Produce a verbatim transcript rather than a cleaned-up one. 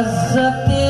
लज़्ज़त